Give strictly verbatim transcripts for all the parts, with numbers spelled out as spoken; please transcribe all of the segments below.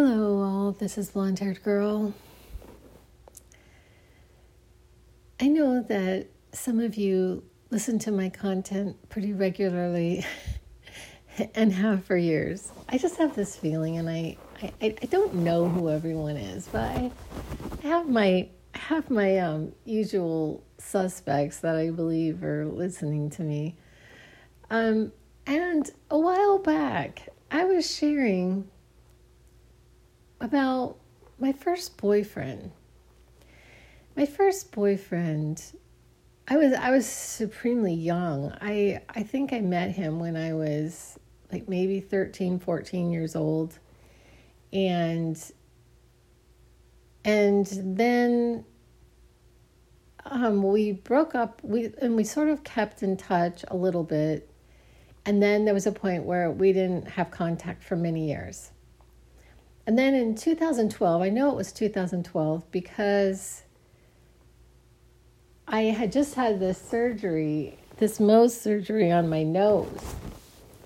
Hello all, this is Blonde Haired Girl. I know that some of you listen to my content pretty regularly and have for years. I just have this feeling, and I, I, I don't know who everyone is, but I have my I have my um, usual suspects that I believe are listening to me. Um, and a while back, I was sharing about my first boyfriend. My first boyfriend, I was I was supremely young. I, I think I met him when I was like maybe thirteen, fourteen years old. And and then um, we broke up, we and we sort of kept in touch a little bit. And then there was a point where we didn't have contact for many years. And then in two thousand twelve, I know it was two thousand twelve because I had just had this surgery, this Mohs surgery on my nose.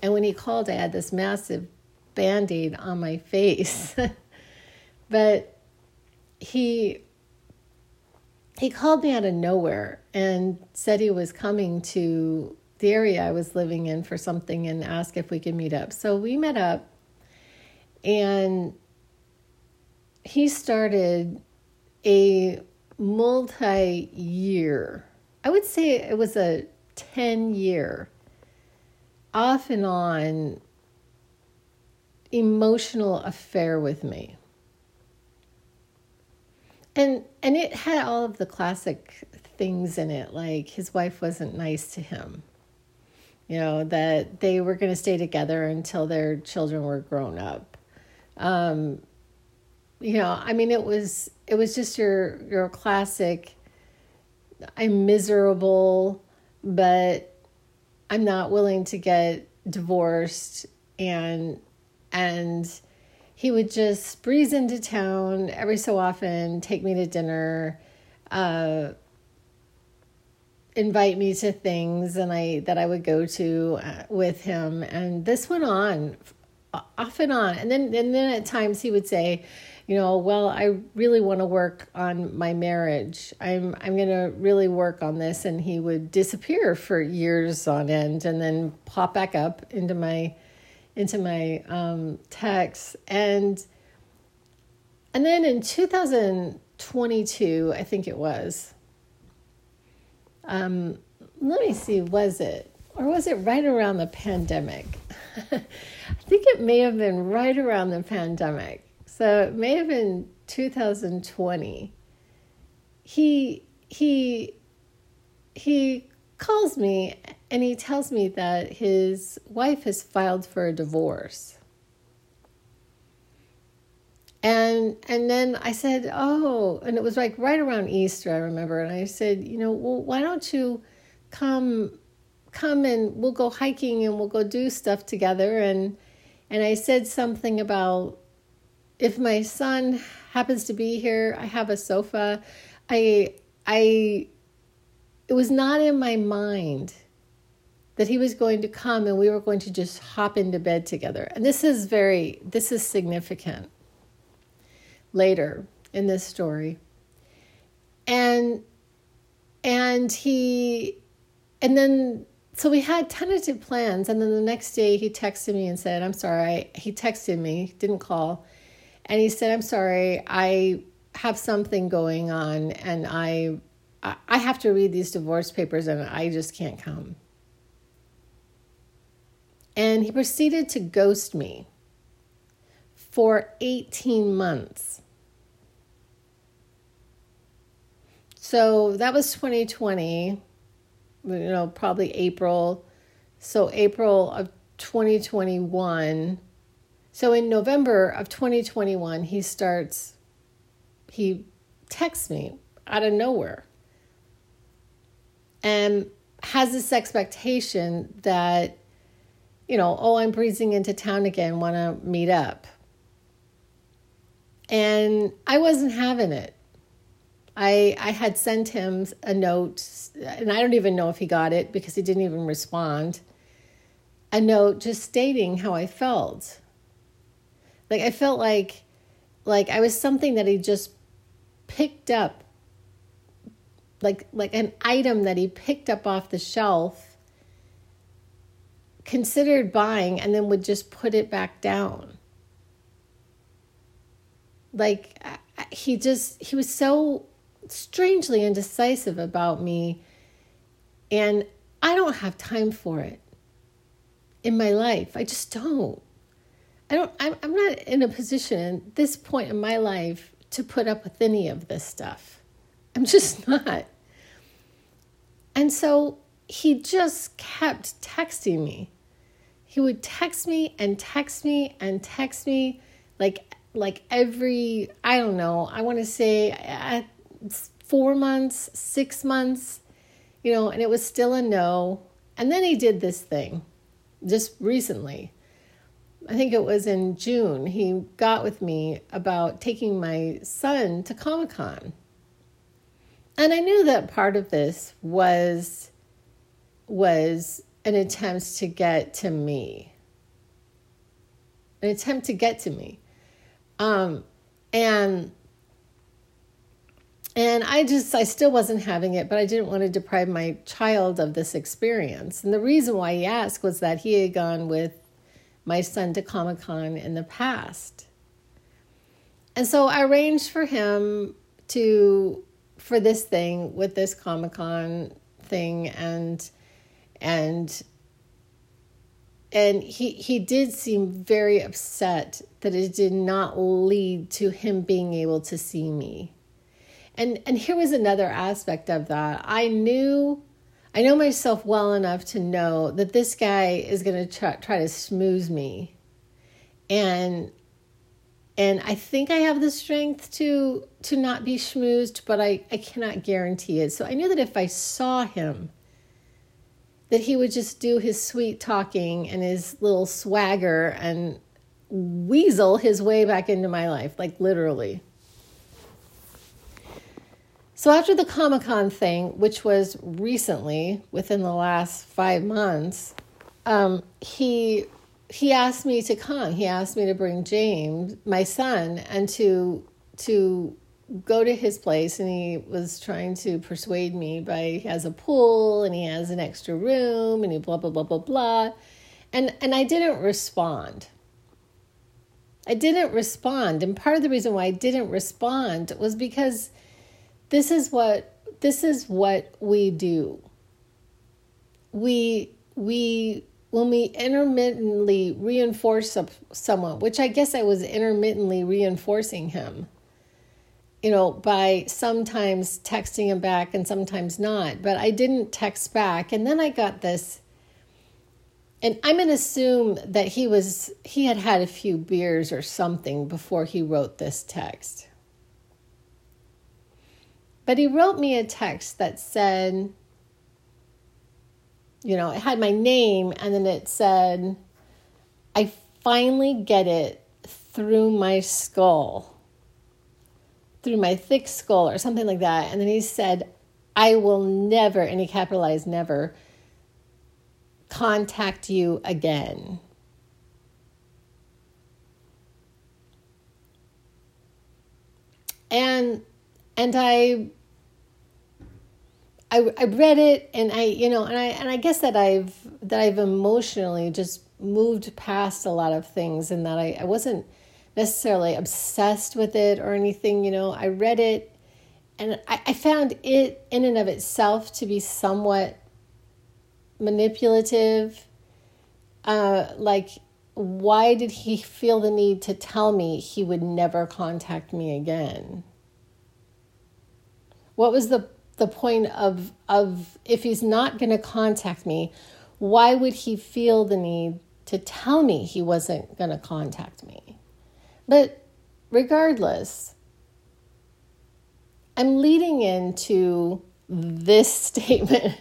And when he called, I had this massive Band-Aid on my face. But he he called me out of nowhere and said he was coming to the area I was living in for something and asked if we could meet up. So we met up, and he started a multi-year, I would say it was a ten-year, off and on emotional affair with me. And and it had all of the classic things in it, like his wife wasn't nice to him. You know, that they were going to stay together until their children were grown up. Um You know, I mean, it was it was just your your classic, I'm miserable, but I'm not willing to get divorced. And and he would just breeze into town every so often, take me to dinner, uh, invite me to things and I that I would go to with him. And this went on, off and on. And then and then at times he would say, you know, well, I really want to work on my marriage. I'm I'm going to really work on this. And he would disappear for years on end and then pop back up into my into my um, texts. And and then in two thousand twenty-two, I think it was. Um, let me see, was it? Or was it right around the pandemic? I think it may have been right around the pandemic. So it may have been two thousand twenty. He he he calls me and he tells me that his wife has filed for a divorce. And and then I said, "Oh," and it was like right around Easter, I remember, and I said, "You know, well, why don't you come come and we'll go hiking and we'll go do stuff together." And and I said something about, if my son happens to be here, I have a sofa. I, I, it was not in my mind that he was going to come and we were going to just hop into bed together. And this is very, this is significant later in this story. And, and he, and then, so we had tentative plans. And then the next day he texted me and said, I'm sorry. He texted me, didn't call. And he said, "I'm sorry, I have something going on and I I have to read these divorce papers and I just can't come." And he proceeded to ghost me for eighteen months. So that was twenty twenty, you know, probably April. So April of twenty twenty-one... So in November of twenty twenty-one, he starts, he texts me out of nowhere and has this expectation that, you know, oh, I'm breezing into town again, want to meet up. And I wasn't having it. I I had sent him a note, and I don't even know if he got it because he didn't even respond, a note just stating how I felt. Like, I felt like Like I was something that he just picked up, like like an item that he picked up off the shelf, considered buying, and then would just put it back down. Like he just, he was so strangely indecisive about me, and I don't have time for it in my life. I just don't. I don't, I'm not in a position at this point in my life to put up with any of this stuff. I'm just not. And so he just kept texting me. He would text me and text me and text me like like every, I don't know, I want to say uh, four months, six months, you know, and it was still a no. And then he did this thing just recently. I think it was in June, he got with me about taking my son to Comic-Con. And I knew that part of this was, was an attempt to get to me. An attempt to get to me. Um, and, and I just, I still wasn't having it, but I didn't want to deprive my child of this experience. And the reason why he asked was that he had gone with my son to Comic-Con in the past. And so I arranged for him to, for this thing with this Comic-Con thing. And, and, and he, he did seem very upset that it did not lead to him being able to see me. And, and here was another aspect of that. I knew I know myself well enough to know that this guy is going to try, try to schmooze me. And and I think I have the strength to to not be schmoozed, but I, I cannot guarantee it. So I knew that if I saw him, that he would just do his sweet talking and his little swagger and weasel his way back into my life, like literally. So after the Comic-Con thing, which was recently, within the last five months, um, he he asked me to come. He asked me to bring James, my son, and to to go to his place. And he was trying to persuade me by he has a pool and he has an extra room and he blah blah blah blah blah. And and I didn't respond. I didn't respond, and part of the reason why I didn't respond was because This is what this is what we do. We we when we intermittently reinforce someone, which I guess I was intermittently reinforcing him, you know, by sometimes texting him back and sometimes not. But I didn't text back, and then I got this. And I'm gonna assume that he was he had had a few beers or something before he wrote this text. But he wrote me a text that said, you know, it had my name, and then it said, I finally get it through my skull, through my thick skull or something like that. And then he said, I will never, and he capitalized never, contact you again. And... And I, I, I read it, and I, you know, and I, and I guess that I've that I've emotionally just moved past a lot of things, and that I, I wasn't necessarily obsessed with it or anything. You know, I read it, and I, I found it in and of itself to be somewhat manipulative. Uh, like, why did he feel the need to tell me he would never contact me again? What was the, the point of, of if he's not going to contact me, why would he feel the need to tell me he wasn't going to contact me? But regardless, I'm leading into this statement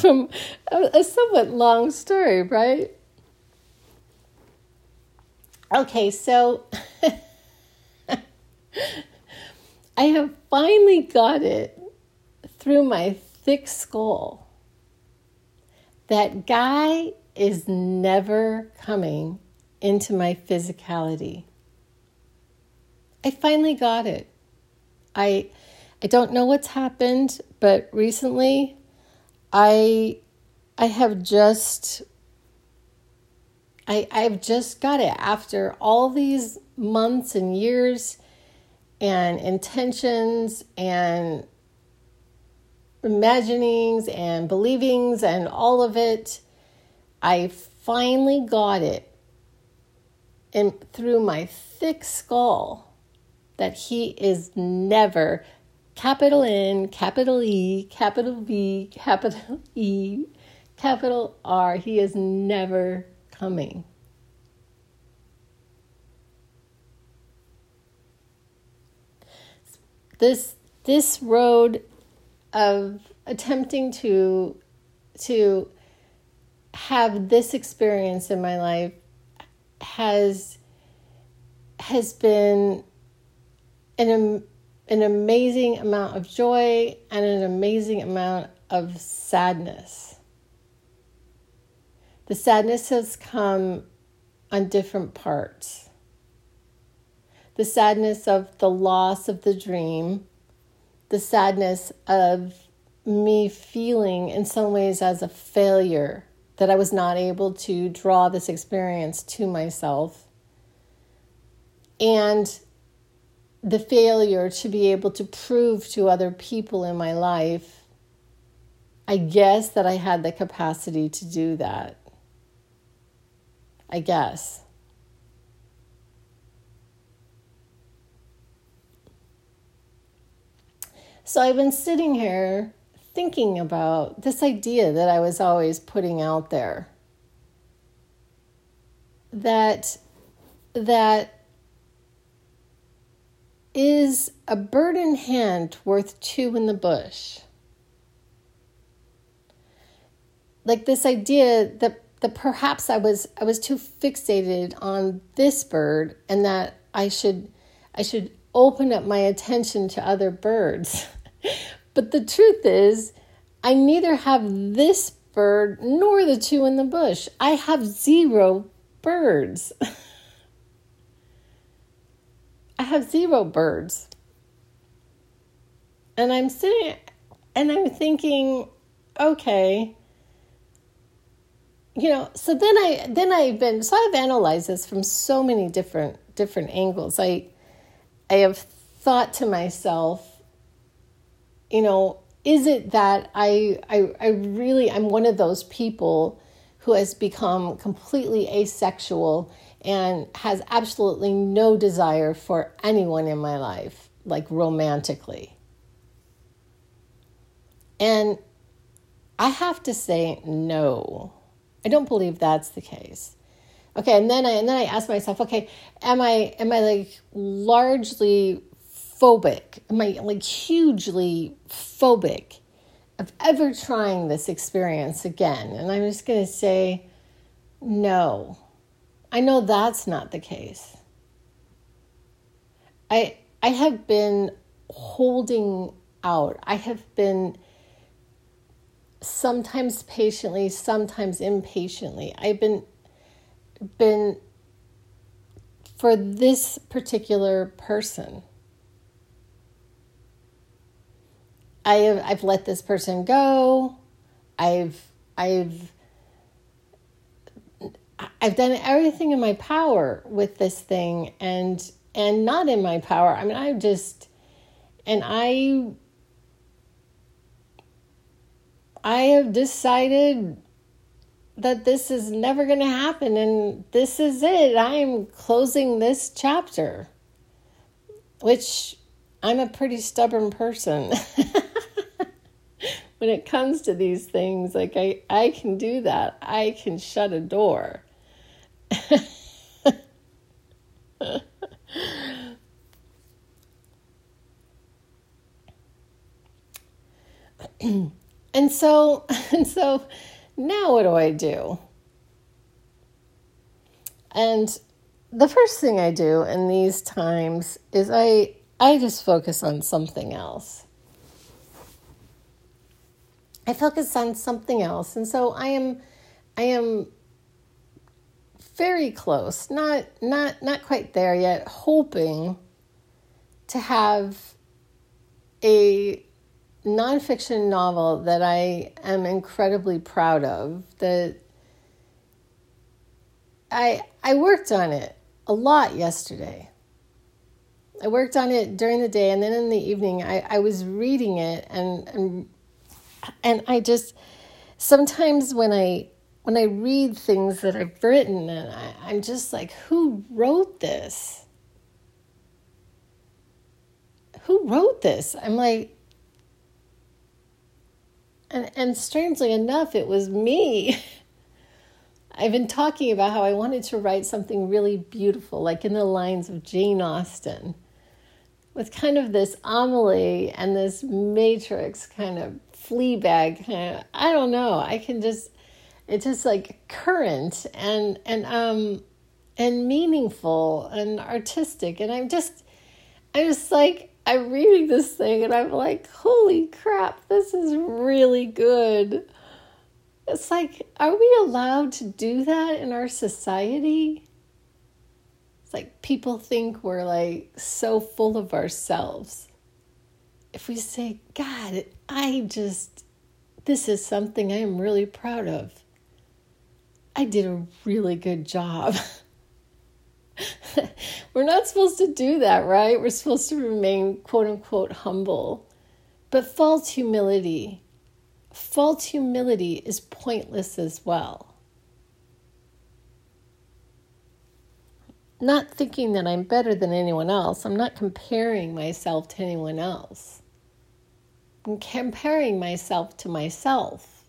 from a, a somewhat long story, right? Okay, so... I have finally got it through my thick skull. That guy is never coming into my physicality. I finally got it. I I don't know what's happened, but recently I I have just I I've just got it after all these months and years and intentions and imaginings and believings and all of it. I finally got it, and through my thick skull, that he is never, capital N, capital E, capital V, capital E, capital R, he is never coming. This this road of attempting to to have this experience in my life has has been an an amazing amount of joy and an amazing amount of sadness. The sadness has come on different parts. The sadness of the loss of the dream, the sadness of me feeling in some ways as a failure that I was not able to draw this experience to myself, and the failure to be able to prove to other people in my life, I guess, that I had the capacity to do that. I guess. So I've been sitting here thinking about this idea that I was always putting out there. That, that is a bird in hand worth two in the bush. Like this idea that, that perhaps I was I was too fixated on this bird and that I should I should open up my attention to other birds. But the truth is, I neither have this bird nor the two in the bush. I have zero birds. I have zero birds. And I'm sitting and I'm thinking, okay, you know, so then I then I've been so I've analyzed this from so many different different angles. I I have thought to myself, you know, is it that I, I, I really, I'm one of those people who has become completely asexual and has absolutely no desire for anyone in my life, like romantically? And I have to say, no, I don't believe that's the case. Okay. And then I, and then I ask myself, okay, am I, am I like largely phobic? Am I like hugely phobic of ever trying this experience again? And I'm just going to say, no, I know that's not the case. I, I have been holding out. I have been sometimes patiently, sometimes impatiently. I've been, been for this particular person. I have, I've let this person go. I've, I've, I've done everything in my power with this thing, and, and not in my power. I mean, I just, and I, I have decided that this is never going to happen. And this is it. I am closing this chapter, which I'm a pretty stubborn person. When it comes to these things, like I, I can do that. I can shut a door. And so, and so now what do I do? And the first thing I do in these times is I, I just focus on something else. I focus on something else. And so I am I am very close, not not not quite there yet, hoping to have a nonfiction novel that I am incredibly proud of, that I I worked on it a lot yesterday. I worked on it during the day, and then in the evening I, I was reading it, and, and and I just sometimes when I when I read things that I've written, and I, I'm just like, who wrote this? Who wrote this? I'm like, and and strangely enough, it was me. I've been talking about how I wanted to write something really beautiful, like in the lines of Jane Austen, with kind of this Amelie and this Matrix kind of Fleabag kind of, I don't know. I can just, it's just like current and and um and meaningful and artistic, and I'm just, I'm just like, I'm reading this thing and I'm like, holy crap, this is really good. It's like, are we allowed to do that in our society? It's like people think we're like so full of ourselves if we say, God, I just, this is something I am really proud of. I did a really good job. We're not supposed to do that, right? We're supposed to remain, quote unquote, humble. But false humility False humility is pointless as well. Not thinking that I'm better than anyone else. I'm not comparing myself to anyone else. I'm comparing myself to myself.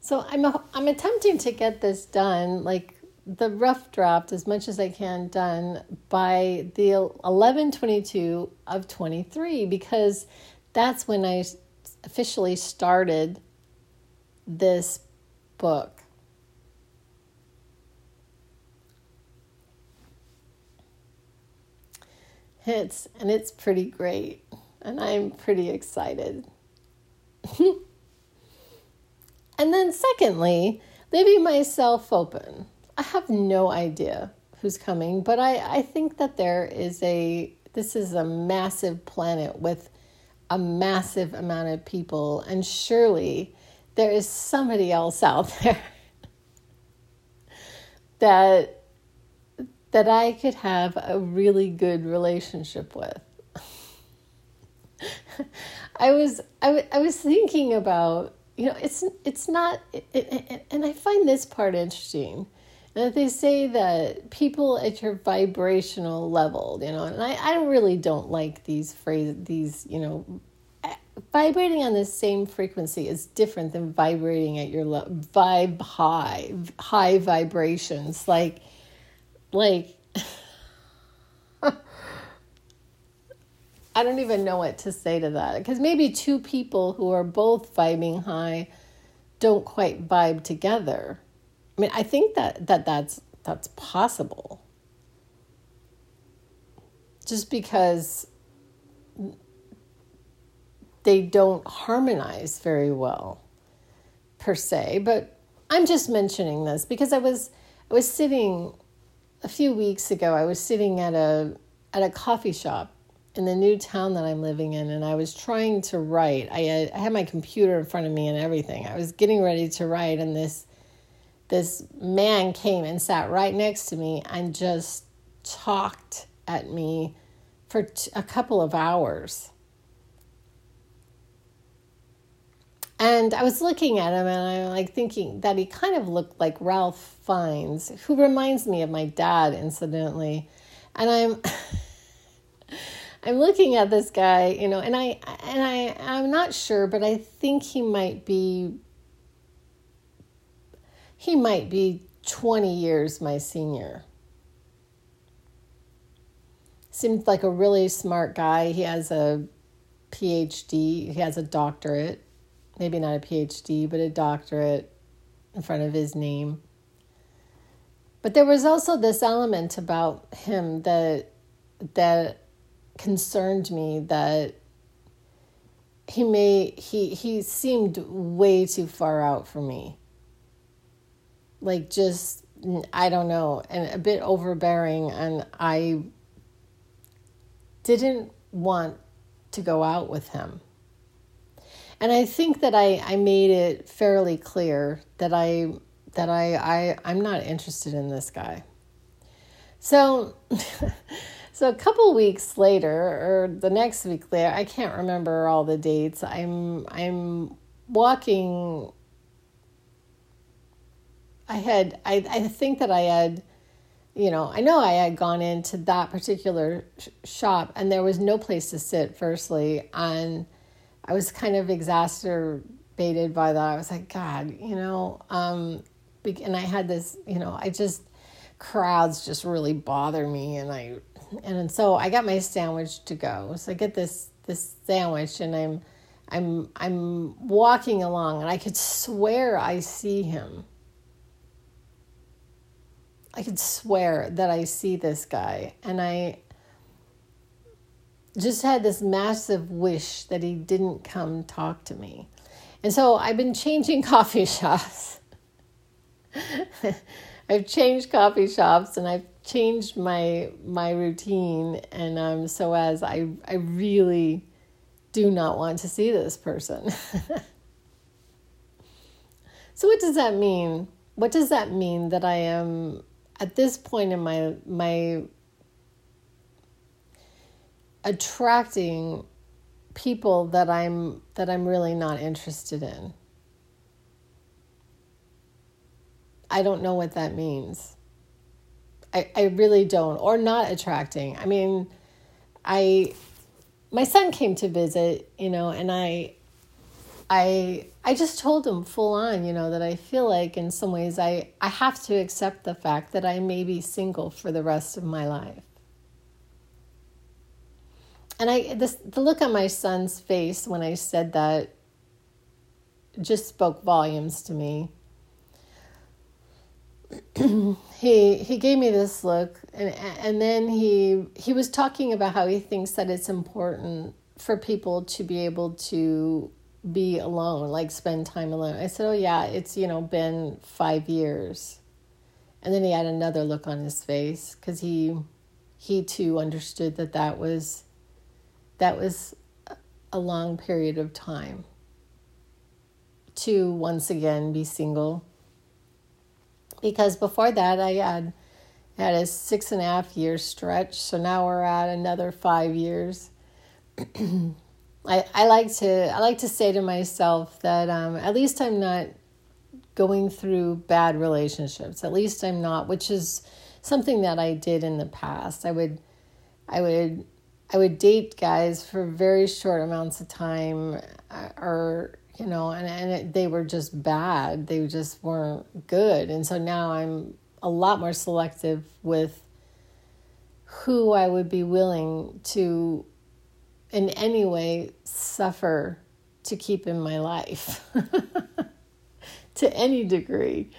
So I'm a, I'm attempting to get this done, like the rough draft as much as I can done by the eleven twenty-two of twenty-three, because that's when I officially started this book. It's, and it's pretty great, and I'm pretty excited. And then secondly, leaving myself open. I have no idea who's coming, but I, I think that there is a, this is a massive planet with a massive amount of people, and surely there is somebody else out there that that I could have a really good relationship with. I was I, w- I was thinking about, you know, it's it's not, it, it, it, and I find this part interesting. And they say that people at your vibrational level, you know, and I, I really don't like these phrases, these, you know, vibrating on the same frequency is different than vibrating at your lo- vibe high, high vibrations. Like, like, I don't even know what to say to that, because maybe two people who are both vibing high don't quite vibe together. I mean, I think that, that that's, that's possible. Just because they don't harmonize very well, per se. But I'm just mentioning this because I was I was sitting a few weeks ago. I was sitting at a at a coffee shop in the new town that I'm living in, and I was trying to write. I had, I had my computer in front of me and everything. I was getting ready to write, and this. This man came and sat right next to me and just talked at me for t- a couple of hours. And I was looking at him, and I'm like thinking that he kind of looked like Ralph Fiennes, who reminds me of my dad, incidentally. And I'm I'm looking at this guy, you know, and I and I I'm not sure, but I think he might be He might be twenty years my senior. Seems like a really smart guy. He has a P H D. He has a doctorate. Maybe not a P H D, but a doctorate in front of his name. But there was also this element about him that that concerned me, that he may he he seemed way too far out for me. Like just I don't know, and a bit overbearing, and I didn't want to go out with him. And I think that I, I made it fairly clear that I that I, I I'm not interested in this guy. So so a couple weeks later, or the next week later, I can't remember all the dates. I'm I'm walking. I had I, I think that I had, you know, I know I had gone into that particular sh- shop and there was no place to sit, firstly, and I was kind of exacerbated by that. I was like, God, you know, um, and I had this, you know, I just, crowds just really bother me. And I, and so I got my sandwich to go. So I get this, this sandwich and I'm, I'm, I'm walking along and I could swear I see him. I could swear that I see this guy. And I just had this massive wish that he didn't come talk to me. And so I've been changing coffee shops. I've changed coffee shops and I've changed my my routine. And um, so as I, I really do not want to see this person. So what does that mean? What does that mean that I am at this point in my my attracting people that I'm that I'm really not interested in? I don't know what that means. I I really don't. Or not attracting. I mean, I my son came to visit, you know, and I I I just told him full on, you know, that I feel like in some ways I, I have to accept the fact that I may be single for the rest of my life. And I this, the look on my son's face when I said that just spoke volumes to me. he he gave me this look, and and then he he was talking about how he thinks that it's important for people to be able to be alone, like spend time alone. I said, oh yeah, it's, you know, been five years. And then he had another look on his face because he, he too understood that that was, that was a long period of time to once again be single. Because before that I had, had a six and a half year stretch. So now we're at another five years. I, I like to I like to say to myself that um, at least I'm not going through bad relationships. At least I'm not, which is something that I did in the past. I would I would I would date guys for very short amounts of time, or you know, and and it, they were just bad. They just weren't good. And so now I'm a lot more selective with who I would be willing to in any way suffer to keep in my life to any degree,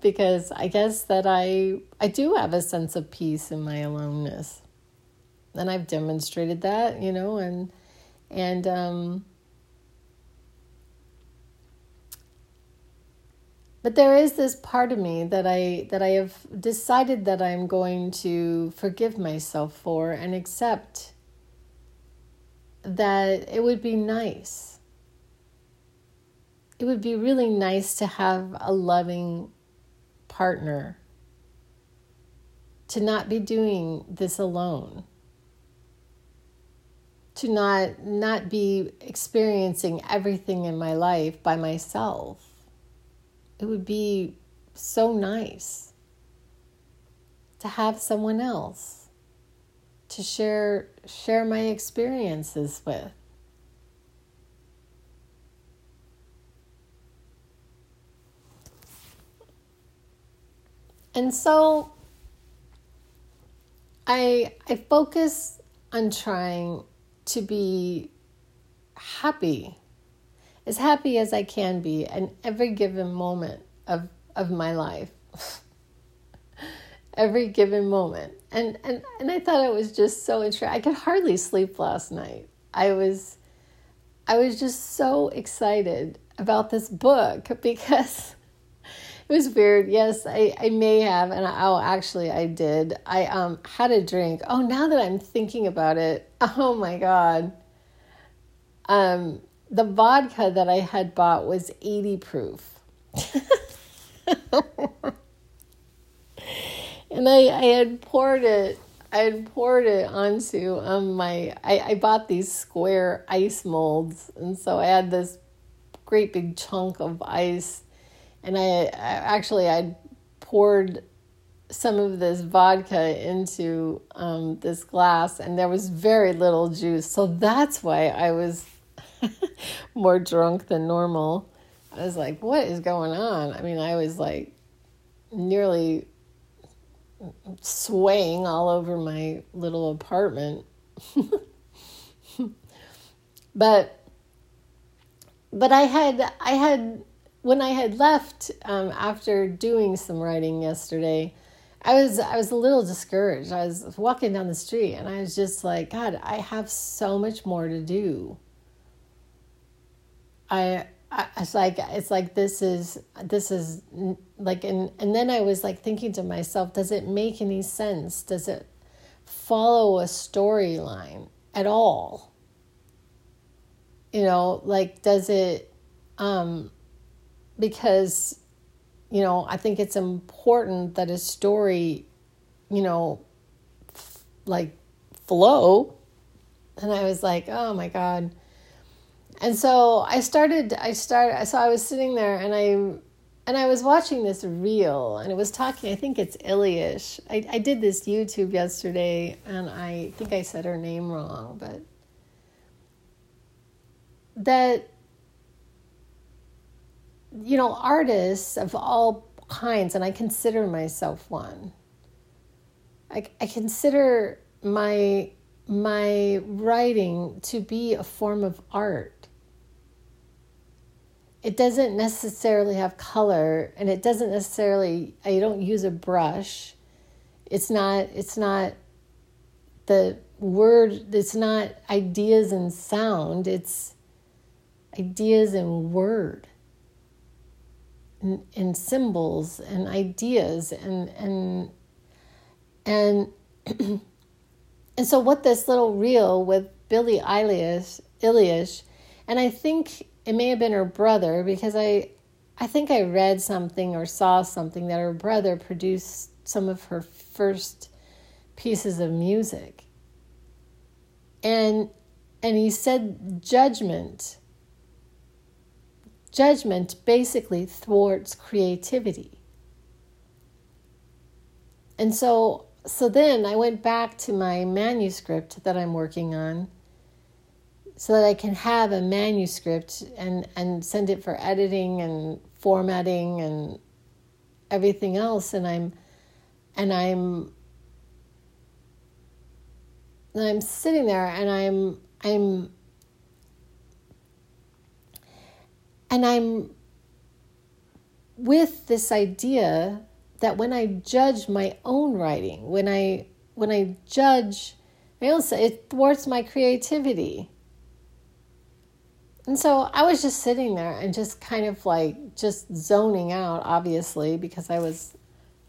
because I guess that I I do have a sense of peace in my aloneness, and I've demonstrated that, you know, and and um but there is this part of me that I that I have decided that I'm going to forgive myself for and accept that it would be nice. It would be really nice to have a loving partner, to not be doing this alone, to not not be experiencing everything in my life by myself. It would be so nice to have someone else to share share my experiences with. And so I I focus on trying to be happy, as happy as I can be in every given moment of, of my life. Every given moment. And, and and I thought it was just so interesting. I could hardly sleep last night. I was I was just so excited about this book because It was weird. Yes, I, I may have. And I, oh, actually, I did. I um had a drink. Oh, now that I'm thinking about it. Oh, my God. Um, the vodka that I had bought was eighty proof. And I, I had poured it. I had poured it onto um my, I, I bought these square ice molds. And so I had this great big chunk of ice. And I, I actually, I poured some of this vodka into um, this glass, and there was very little juice. So that's why I was more drunk than normal. I was like, what is going on? I mean, I was like nearly swaying all over my little apartment. But, but I had, I had, when I had left um, after doing some writing yesterday, I was I was a little discouraged. I was walking down the street, and I was just like, God, I have so much more to do. I, I it's like it's like this is this is like and and then I was like thinking to myself, does it make any sense? Does it follow a storyline at all? You know, like does it? Um, Because, you know, I think it's important that a story, you know, f- like flow. And I was like, oh my God. And so I started, I started, so I was sitting there and I, and I was watching this reel and it was talking, I think it's Ilyish. I, I did this YouTube yesterday and I think I said her name wrong, but that, you know, artists of all kinds, and I consider myself one. I, I consider my my writing to be a form of art. It doesn't necessarily have color, and it doesn't necessarily, I don't use a brush. It's not, it's not the word, it's not ideas and sound, it's ideas and word. And, and symbols and ideas and and and and so what this little reel with Billie Eilish, Eilish, and I think it may have been her brother, because I I think I read something or saw something that her brother produced some of her first pieces of music, and and he said judgment. Judgment basically thwarts creativity. And so so then I went back to my manuscript that I'm working on so that I can have a manuscript and, and send it for editing and formatting and everything else. And I'm and I'm and I'm sitting there and I'm I'm And I'm with this idea that when I judge my own writing, when I when I judge my own, it thwarts my creativity. And so I was just sitting there and just kind of like just zoning out, obviously, because I was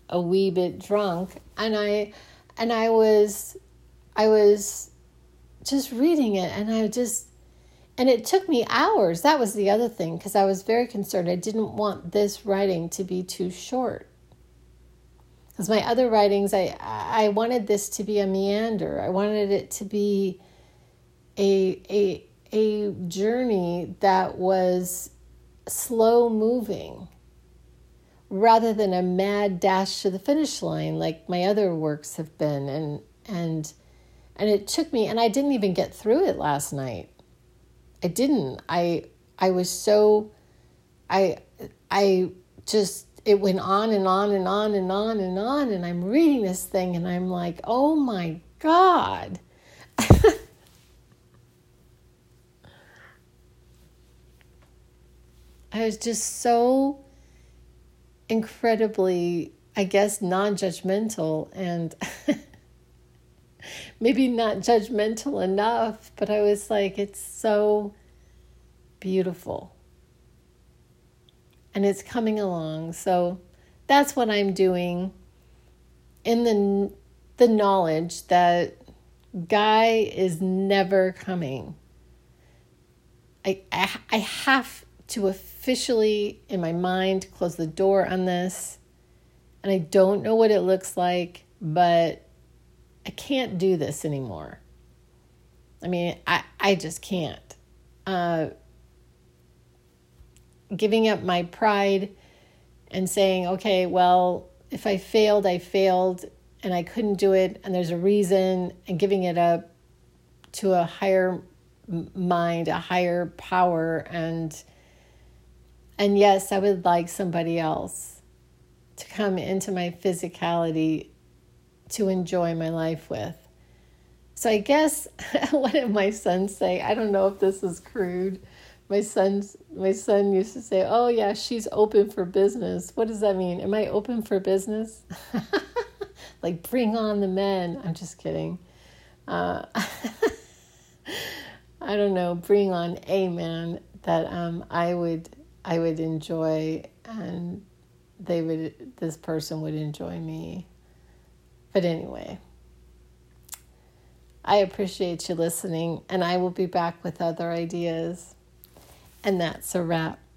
a wee bit drunk, and I and I was I was just reading it, and I just. And it took me hours. That was the other thing, because I was very concerned. I didn't want this writing to be too short. Because my other writings, I I wanted this to be a meander. I wanted it to be a a a journey that was slow moving, rather than a mad dash to the finish line like my other works have been. And and and it took me, and I didn't even get through it last night. I didn't. I I was so, I I just, it went on and on and on and on and on, and I'm reading this thing and I'm like, oh my God. I was just so incredibly, I guess, non-judgmental and maybe not judgmental enough, but I was like, it's so beautiful. And it's coming along. So that's what I'm doing in the the knowledge that Guy is never coming. I, I I have to officially, in my mind, close the door on this. And I don't know what it looks like, but I can't do this anymore. I mean, I, I just can't. Uh, giving up my pride and saying, okay, well, if I failed, I failed and I couldn't do it and there's a reason, and giving it up to a higher mind, a higher power. And, and yes, I would like somebody else to come into my physicality to enjoy my life with. So I guess, what did my son say? I don't know if this is crude. My son's, my son used to say, oh yeah, she's open for business. What does that mean? Am I open for business? Like, bring on the men. I'm just kidding. Uh, I don't know. Bring on a man that um, I would I would enjoy, and they would. This person would enjoy me. But anyway, I appreciate you listening, and I will be back with other ideas. And that's a wrap.